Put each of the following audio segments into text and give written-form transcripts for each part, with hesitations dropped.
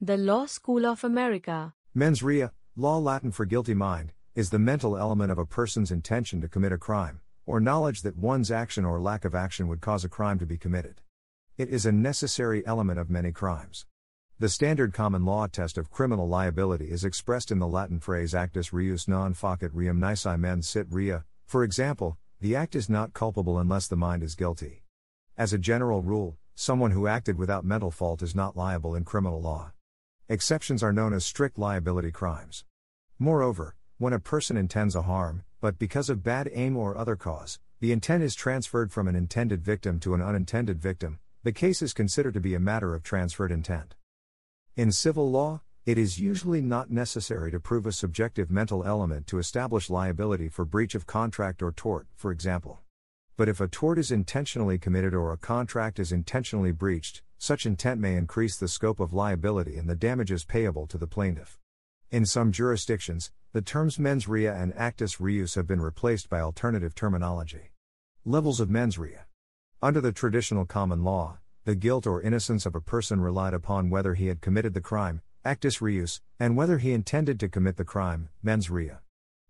The Law School of America. Mens rea, law Latin for guilty mind, is the mental element of a person's intention to commit a crime, or knowledge that one's action or lack of action would cause a crime to be committed. It is a necessary element of many crimes. The standard common law test of criminal liability is expressed in the Latin phrase actus reus non facit reum nisi mens sit rea. For example, the act is not culpable unless the mind is guilty. As a general rule, someone who acted without mental fault is not liable in criminal law. Exceptions are known as strict liability crimes. Moreover, when a person intends a harm, but because of bad aim or other cause, the intent is transferred from an intended victim to an unintended victim, the case is considered to be a matter of transferred intent. In civil law, it is usually not necessary to prove a subjective mental element to establish liability for breach of contract or tort, for example. But if a tort is intentionally committed or a contract is intentionally breached, such intent may increase the scope of liability and the damages payable to the plaintiff. In some jurisdictions, the terms mens rea and actus reus have been replaced by alternative terminology. Levels of mens rea. Under the traditional common law, the guilt or innocence of a person relied upon whether he had committed the crime, actus reus, and whether he intended to commit the crime, mens rea.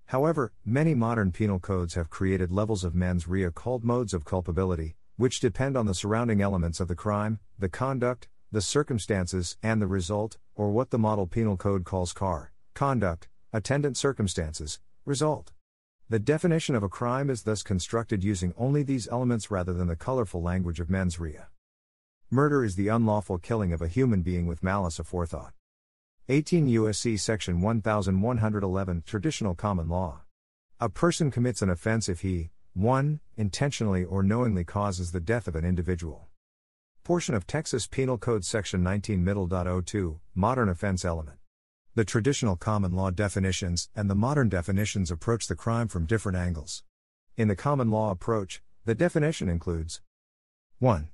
However, many modern penal codes have created levels of mens rea called modes of culpability, which depend on the surrounding elements of the crime, the conduct, the circumstances, and the result, or what the model penal code calls CAR, conduct, attendant circumstances, result. The definition of a crime is thus constructed using only these elements rather than the colorful language of mens rea. Murder is the unlawful killing of a human being with malice aforethought. 18 U.S.C. Section 1111 Traditional Common Law. A person commits an offense if he, 1. Intentionally or knowingly causes the death of an individual. Portion of Texas Penal Code Section 19(02), Modern Offense Element. The traditional common law definitions and the modern definitions approach the crime from different angles. In the common law approach, the definition includes 1.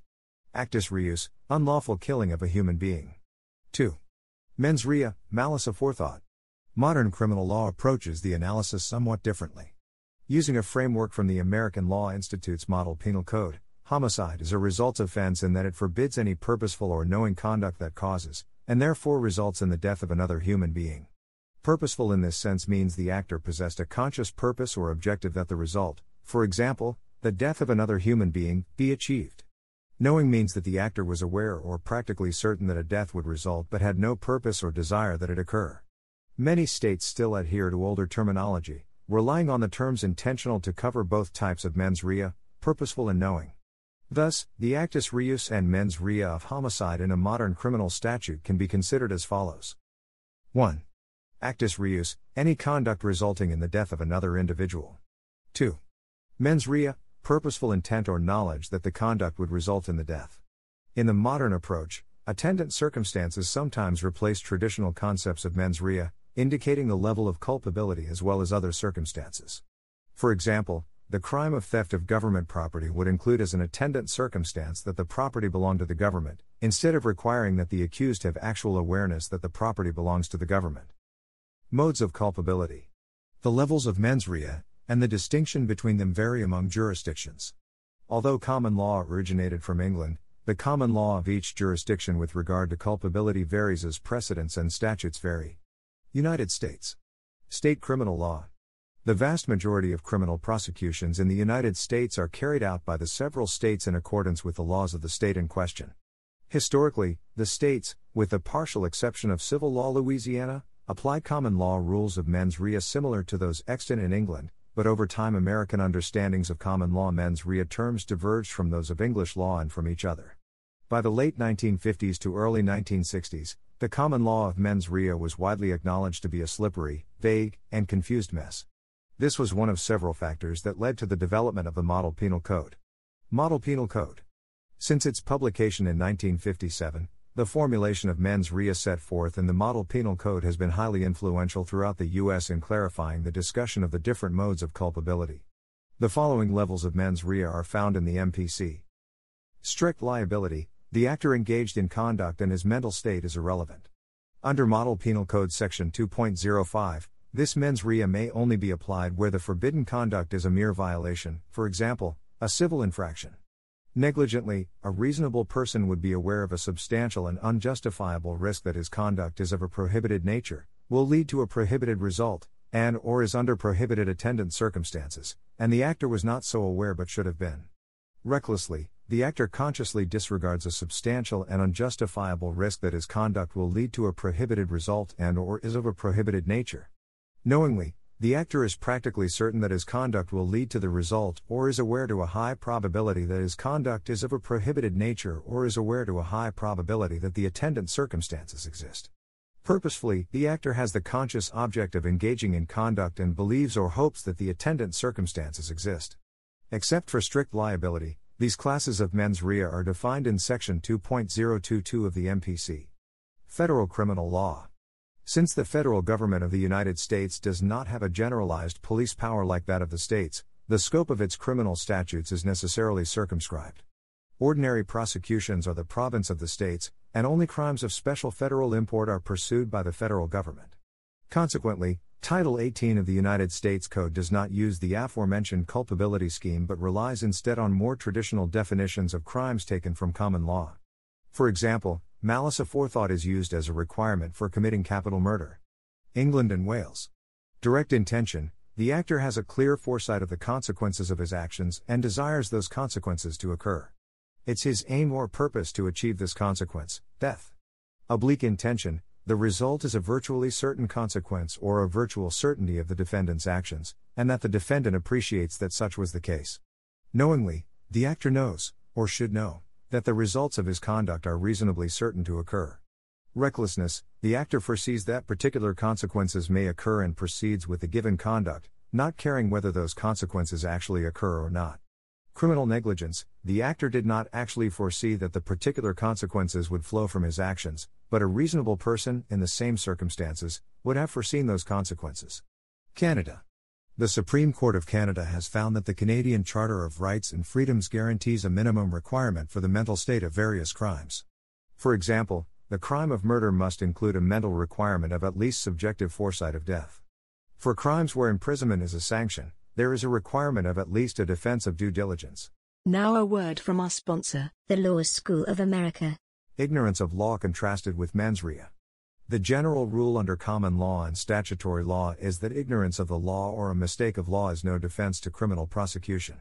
Actus reus, unlawful killing of a human being. 2. Mens rea, malice aforethought. Modern criminal law approaches the analysis somewhat differently. Using a framework from the American Law Institute's Model Penal Code, homicide is a results offense in that it forbids any purposeful or knowing conduct that causes, and therefore results in the death of another human being. Purposeful in this sense means the actor possessed a conscious purpose or objective that the result, for example, the death of another human being, be achieved. Knowing means that the actor was aware or practically certain that a death would result but had no purpose or desire that it occur. Many states still adhere to older terminology, relying on the terms intentional to cover both types of mens rea, purposeful and knowing. Thus, the actus reus and mens rea of homicide in a modern criminal statute can be considered as follows. 1. Actus reus, any conduct resulting in the death of another individual. 2. Mens rea, purposeful intent or knowledge that the conduct would result in the death. In the modern approach, attendant circumstances sometimes replace traditional concepts of mens rea, indicating the level of culpability as well as other circumstances. For example, the crime of theft of government property would include as an attendant circumstance that the property belonged to the government, instead of requiring that the accused have actual awareness that the property belongs to the government. Modes of culpability. The levels of mens rea and the distinction between them vary among jurisdictions. Although common law originated from England, the common law of each jurisdiction with regard to culpability varies as precedents and statutes vary. United States. State criminal law. The vast majority of criminal prosecutions in the United States are carried out by the several states in accordance with the laws of the state in question. Historically, the states, with the partial exception of civil law Louisiana, apply common law rules of mens rea similar to those extant in England, but over time American understandings of common law mens rea terms diverged from those of English law and from each other. By the late 1950s to early 1960s, the common law of mens rea was widely acknowledged to be a slippery, vague, and confused mess. This was one of several factors that led to the development of the Model Penal Code. Model Penal Code. Since its publication in 1957, the formulation of mens rea set forth in the Model Penal Code has been highly influential throughout the U.S. in clarifying the discussion of the different modes of culpability. The following levels of mens rea are found in the MPC. Strict liability, the actor engaged in conduct and his mental state is irrelevant. Under Model Penal Code Section 2.05, this mens rea may only be applied where the forbidden conduct is a mere violation, for example, a civil infraction. Negligently, a reasonable person would be aware of a substantial and unjustifiable risk that his conduct is of a prohibited nature, will lead to a prohibited result, and/or is under prohibited attendant circumstances, and the actor was not so aware but should have been. Recklessly, the actor consciously disregards a substantial and unjustifiable risk that his conduct will lead to a prohibited result and/or is of a prohibited nature. Knowingly, the actor is practically certain that his conduct will lead to the result or is aware to a high probability that his conduct is of a prohibited nature or is aware to a high probability that the attendant circumstances exist. Purposefully, the actor has the conscious object of engaging in conduct and believes or hopes that the attendant circumstances exist. Except for strict liability, these classes of mens rea are defined in Section 2.022 of the MPC. Federal Criminal Law. Since the federal government of the United States does not have a generalized police power like that of the states, the scope of its criminal statutes is necessarily circumscribed. Ordinary prosecutions are the province of the states, and only crimes of special federal import are pursued by the federal government. Consequently, Title 18 of the United States Code does not use the aforementioned culpability scheme but relies instead on more traditional definitions of crimes taken from common law. For example, malice aforethought is used as a requirement for committing capital murder. England and Wales. Direct intention, the actor has a clear foresight of the consequences of his actions and desires those consequences to occur. It's his aim or purpose to achieve this consequence, death. Oblique intention, the result is a virtually certain consequence or a virtual certainty of the defendant's actions, and that the defendant appreciates that such was the case. Knowingly, the actor knows, or should know, that the results of his conduct are reasonably certain to occur. Recklessness, the actor foresees that particular consequences may occur and proceeds with the given conduct, not caring whether those consequences actually occur or not. Criminal negligence, the actor did not actually foresee that the particular consequences would flow from his actions, but a reasonable person, in the same circumstances, would have foreseen those consequences. Canada. The Supreme Court of Canada has found that the Canadian Charter of Rights and Freedoms guarantees a minimum requirement for the mental state of various crimes. For example, the crime of murder must include a mental requirement of at least subjective foresight of death. For crimes where imprisonment is a sanction, there is a requirement of at least a defense of due diligence. Now a word from our sponsor, the Law School of America. Ignorance of law contrasted with mens rea. The general rule under common law and statutory law is that ignorance of the law or a mistake of law is no defense to criminal prosecution.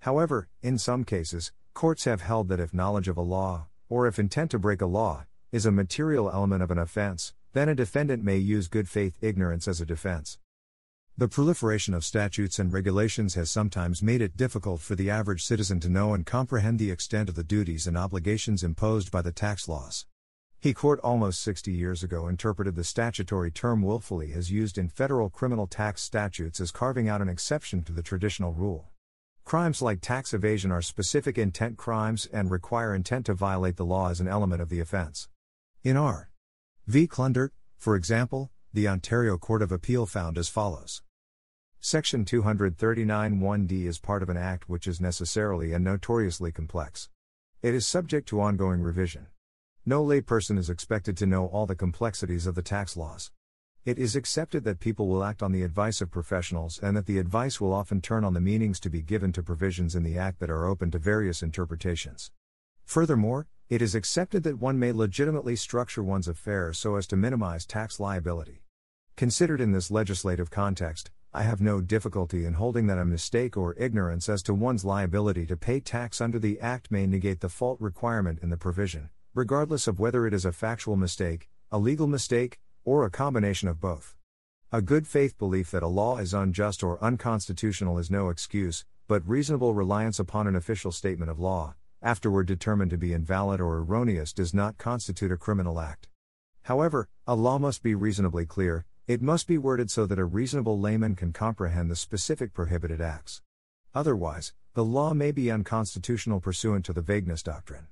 However, in some cases, courts have held that if knowledge of a law, or if intent to break a law, is a material element of an offense, then a defendant may use good faith ignorance as a defense. The proliferation of statutes and regulations has sometimes made it difficult for the average citizen to know and comprehend the extent of the duties and obligations imposed by the tax laws. He Court almost 60 years ago interpreted the statutory term willfully as used in federal criminal tax statutes as carving out an exception to the traditional rule. Crimes like tax evasion are specific intent crimes and require intent to violate the law as an element of the offense. In R. v. Clundert, for example, the Ontario Court of Appeal found as follows. Section 239(1)(d) is part of an act which is necessarily and notoriously complex. It is subject to ongoing revision. No layperson is expected to know all the complexities of the tax laws. It is accepted that people will act on the advice of professionals and that the advice will often turn on the meanings to be given to provisions in the Act that are open to various interpretations. Furthermore, it is accepted that one may legitimately structure one's affairs so as to minimize tax liability. Considered in this legislative context, I have no difficulty in holding that a mistake or ignorance as to one's liability to pay tax under the Act may negate the fault requirement in the provision, regardless of whether it is a factual mistake, a legal mistake, or a combination of both. A good faith belief that a law is unjust or unconstitutional is no excuse, but reasonable reliance upon an official statement of law, afterward determined to be invalid or erroneous, does not constitute a criminal act. However, a law must be reasonably clear, it must be worded so that a reasonable layman can comprehend the specific prohibited acts. Otherwise, the law may be unconstitutional pursuant to the vagueness doctrine.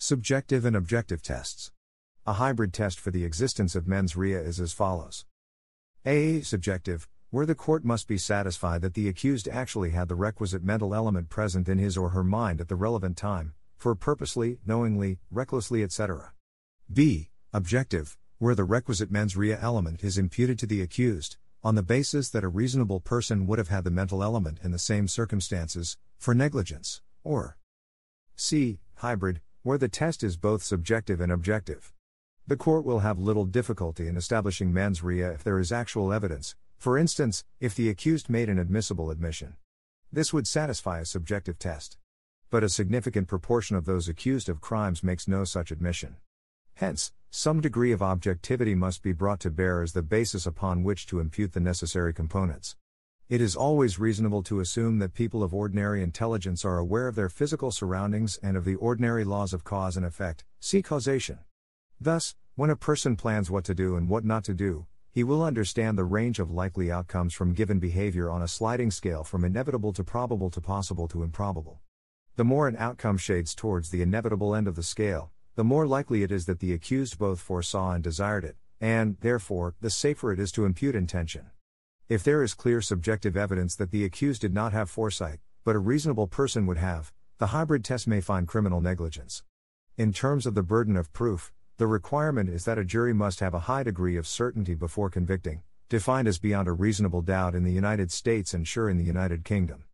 Subjective and objective tests. A hybrid test for the existence of mens rea is as follows. A. Subjective, where the court must be satisfied that the accused actually had the requisite mental element present in his or her mind at the relevant time, for purposely, knowingly, recklessly, etc. B. Objective, where the requisite mens rea element is imputed to the accused, on the basis that a reasonable person would have had the mental element in the same circumstances, for negligence, or C. Hybrid, where the test is both subjective and objective. The court will have little difficulty in establishing mens rea if there is actual evidence, for instance, if the accused made an admissible admission. This would satisfy a subjective test. But a significant proportion of those accused of crimes makes no such admission. Hence, some degree of objectivity must be brought to bear as the basis upon which to impute the necessary components. It is always reasonable to assume that people of ordinary intelligence are aware of their physical surroundings and of the ordinary laws of cause and effect, see causation. Thus, when a person plans what to do and what not to do, he will understand the range of likely outcomes from given behavior on a sliding scale from inevitable to probable to possible to improbable. The more an outcome shades towards the inevitable end of the scale, the more likely it is that the accused both foresaw and desired it, and, therefore, the safer it is to impute intention. If there is clear subjective evidence that the accused did not have foresight, but a reasonable person would have, the hybrid test may find criminal negligence. In terms of the burden of proof, the requirement is that a jury must have a high degree of certainty before convicting, defined as beyond a reasonable doubt in the United States and sure in the United Kingdom.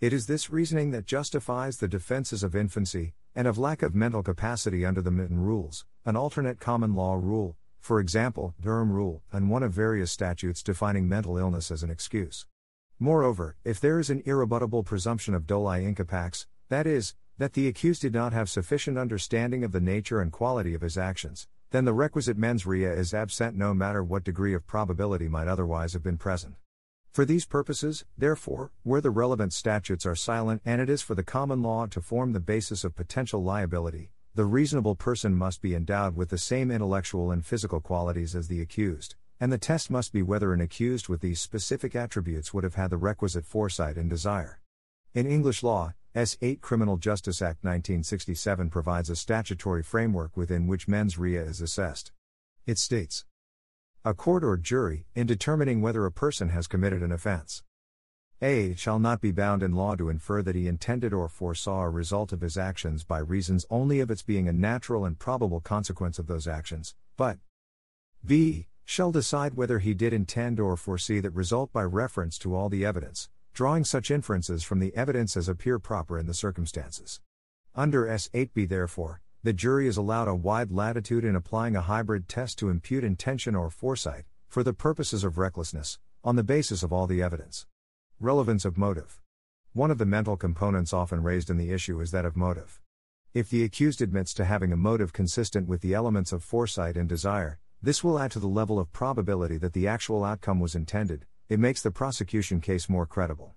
It is this reasoning that justifies the defenses of infancy, and of lack of mental capacity under the Mitton Rules, an alternate common law rule, for example, Durham Rule, and one of various statutes defining mental illness as an excuse. Moreover, if there is an irrebuttable presumption of doli inca pax, that is, that the accused did not have sufficient understanding of the nature and quality of his actions, then the requisite mens rea is absent no matter what degree of probability might otherwise have been present. For these purposes, therefore, where the relevant statutes are silent and it is for the common law to form the basis of potential liability, the reasonable person must be endowed with the same intellectual and physical qualities as the accused, and the test must be whether an accused with these specific attributes would have had the requisite foresight and desire. In English law, S8 Criminal Justice Act 1967 provides a statutory framework within which mens rea is assessed. It states, "A court or jury, in determining whether a person has committed an offense, A. shall not be bound in law to infer that he intended or foresaw a result of his actions by reasons only of its being a natural and probable consequence of those actions, but B. shall decide whether he did intend or foresee that result by reference to all the evidence, drawing such inferences from the evidence as appear proper in the circumstances." Under S8b therefore, the jury is allowed a wide latitude in applying a hybrid test to impute intention or foresight, for the purposes of recklessness, on the basis of all the evidence. Relevance of motive. One of the mental components often raised in the issue is that of motive. If the accused admits to having a motive consistent with the elements of foresight and desire, this will add to the level of probability that the actual outcome was intended. It makes the prosecution case more credible.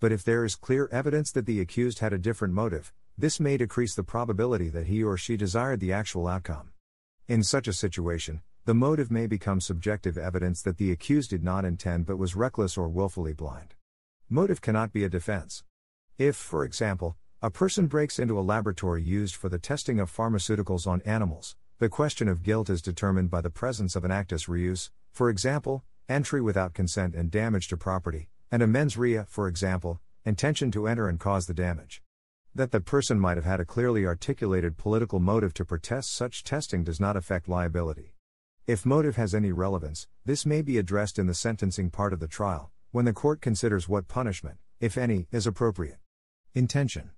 But if there is clear evidence that the accused had a different motive, this may decrease the probability that he or she desired the actual outcome. In such a situation, the motive may become subjective evidence that the accused did not intend but was reckless or willfully blind. Motive cannot be a defense. If, for example, a person breaks into a laboratory used for the testing of pharmaceuticals on animals, the question of guilt is determined by the presence of an actus reus, for example, entry without consent and damage to property, and a mens rea, for example, intention to enter and cause the damage. That the person might have had a clearly articulated political motive to protest such testing does not affect liability. If motive has any relevance, this may be addressed in the sentencing part of the trial, when the court considers what punishment, if any, is appropriate. Intention.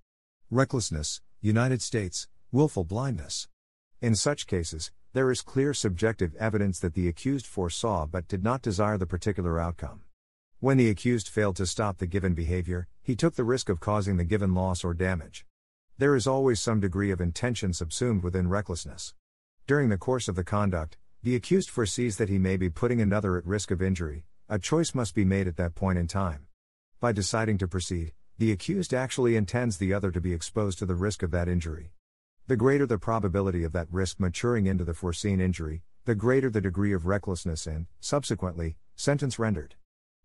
Recklessness, United States, willful blindness. In such cases, there is clear subjective evidence that the accused foresaw but did not desire the particular outcome. When the accused failed to stop the given behavior, he took the risk of causing the given loss or damage. There is always some degree of intention subsumed within recklessness. During the course of the conduct, the accused foresees that he may be putting another at risk of injury. A choice must be made at that point in time. By deciding to proceed, the accused actually intends the other to be exposed to the risk of that injury. The greater the probability of that risk maturing into the foreseen injury, the greater the degree of recklessness and, subsequently, sentence rendered.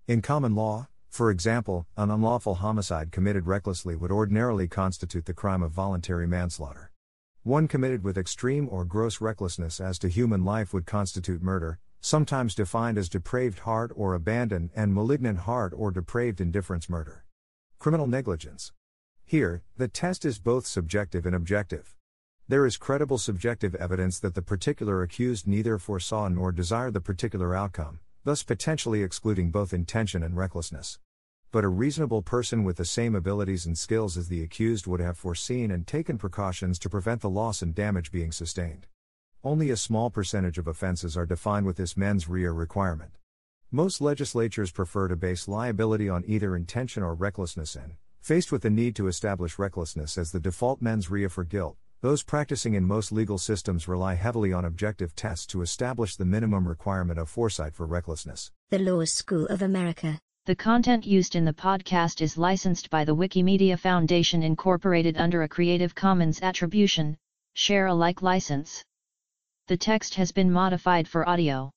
In common law, for example, an unlawful homicide committed recklessly would ordinarily constitute the crime of voluntary manslaughter. One committed with extreme or gross recklessness as to human life would constitute murder, sometimes defined as depraved hard or abandon and malignant hard or depraved indifference murder. Criminal negligence. Here, the test is both subjective and objective. There is credible subjective evidence that the particular accused neither foresaw nor desired the particular outcome, thus potentially excluding both intention and recklessness. but a reasonable person with the same abilities and skills as the accused would have foreseen and taken precautions to prevent the loss and damage being sustained. Only a small percentage of offenses are defined with this mens rea requirement. Most legislatures prefer to base liability on either intention or recklessness and, faced with the need to establish recklessness as the default mens rea for guilt, those practicing in most legal systems rely heavily on objective tests to establish the minimum requirement of foresight for recklessness. The Law School of America. The content used in the podcast is licensed by the Wikimedia Foundation Incorporated under a Creative Commons Attribution, Share Alike license. The text has been modified for audio.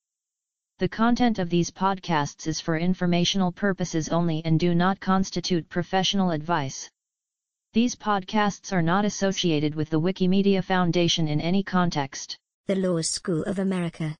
The content of these podcasts is for informational purposes only and do not constitute professional advice. These podcasts are not associated with the Wikimedia Foundation in any context. The Law School of America.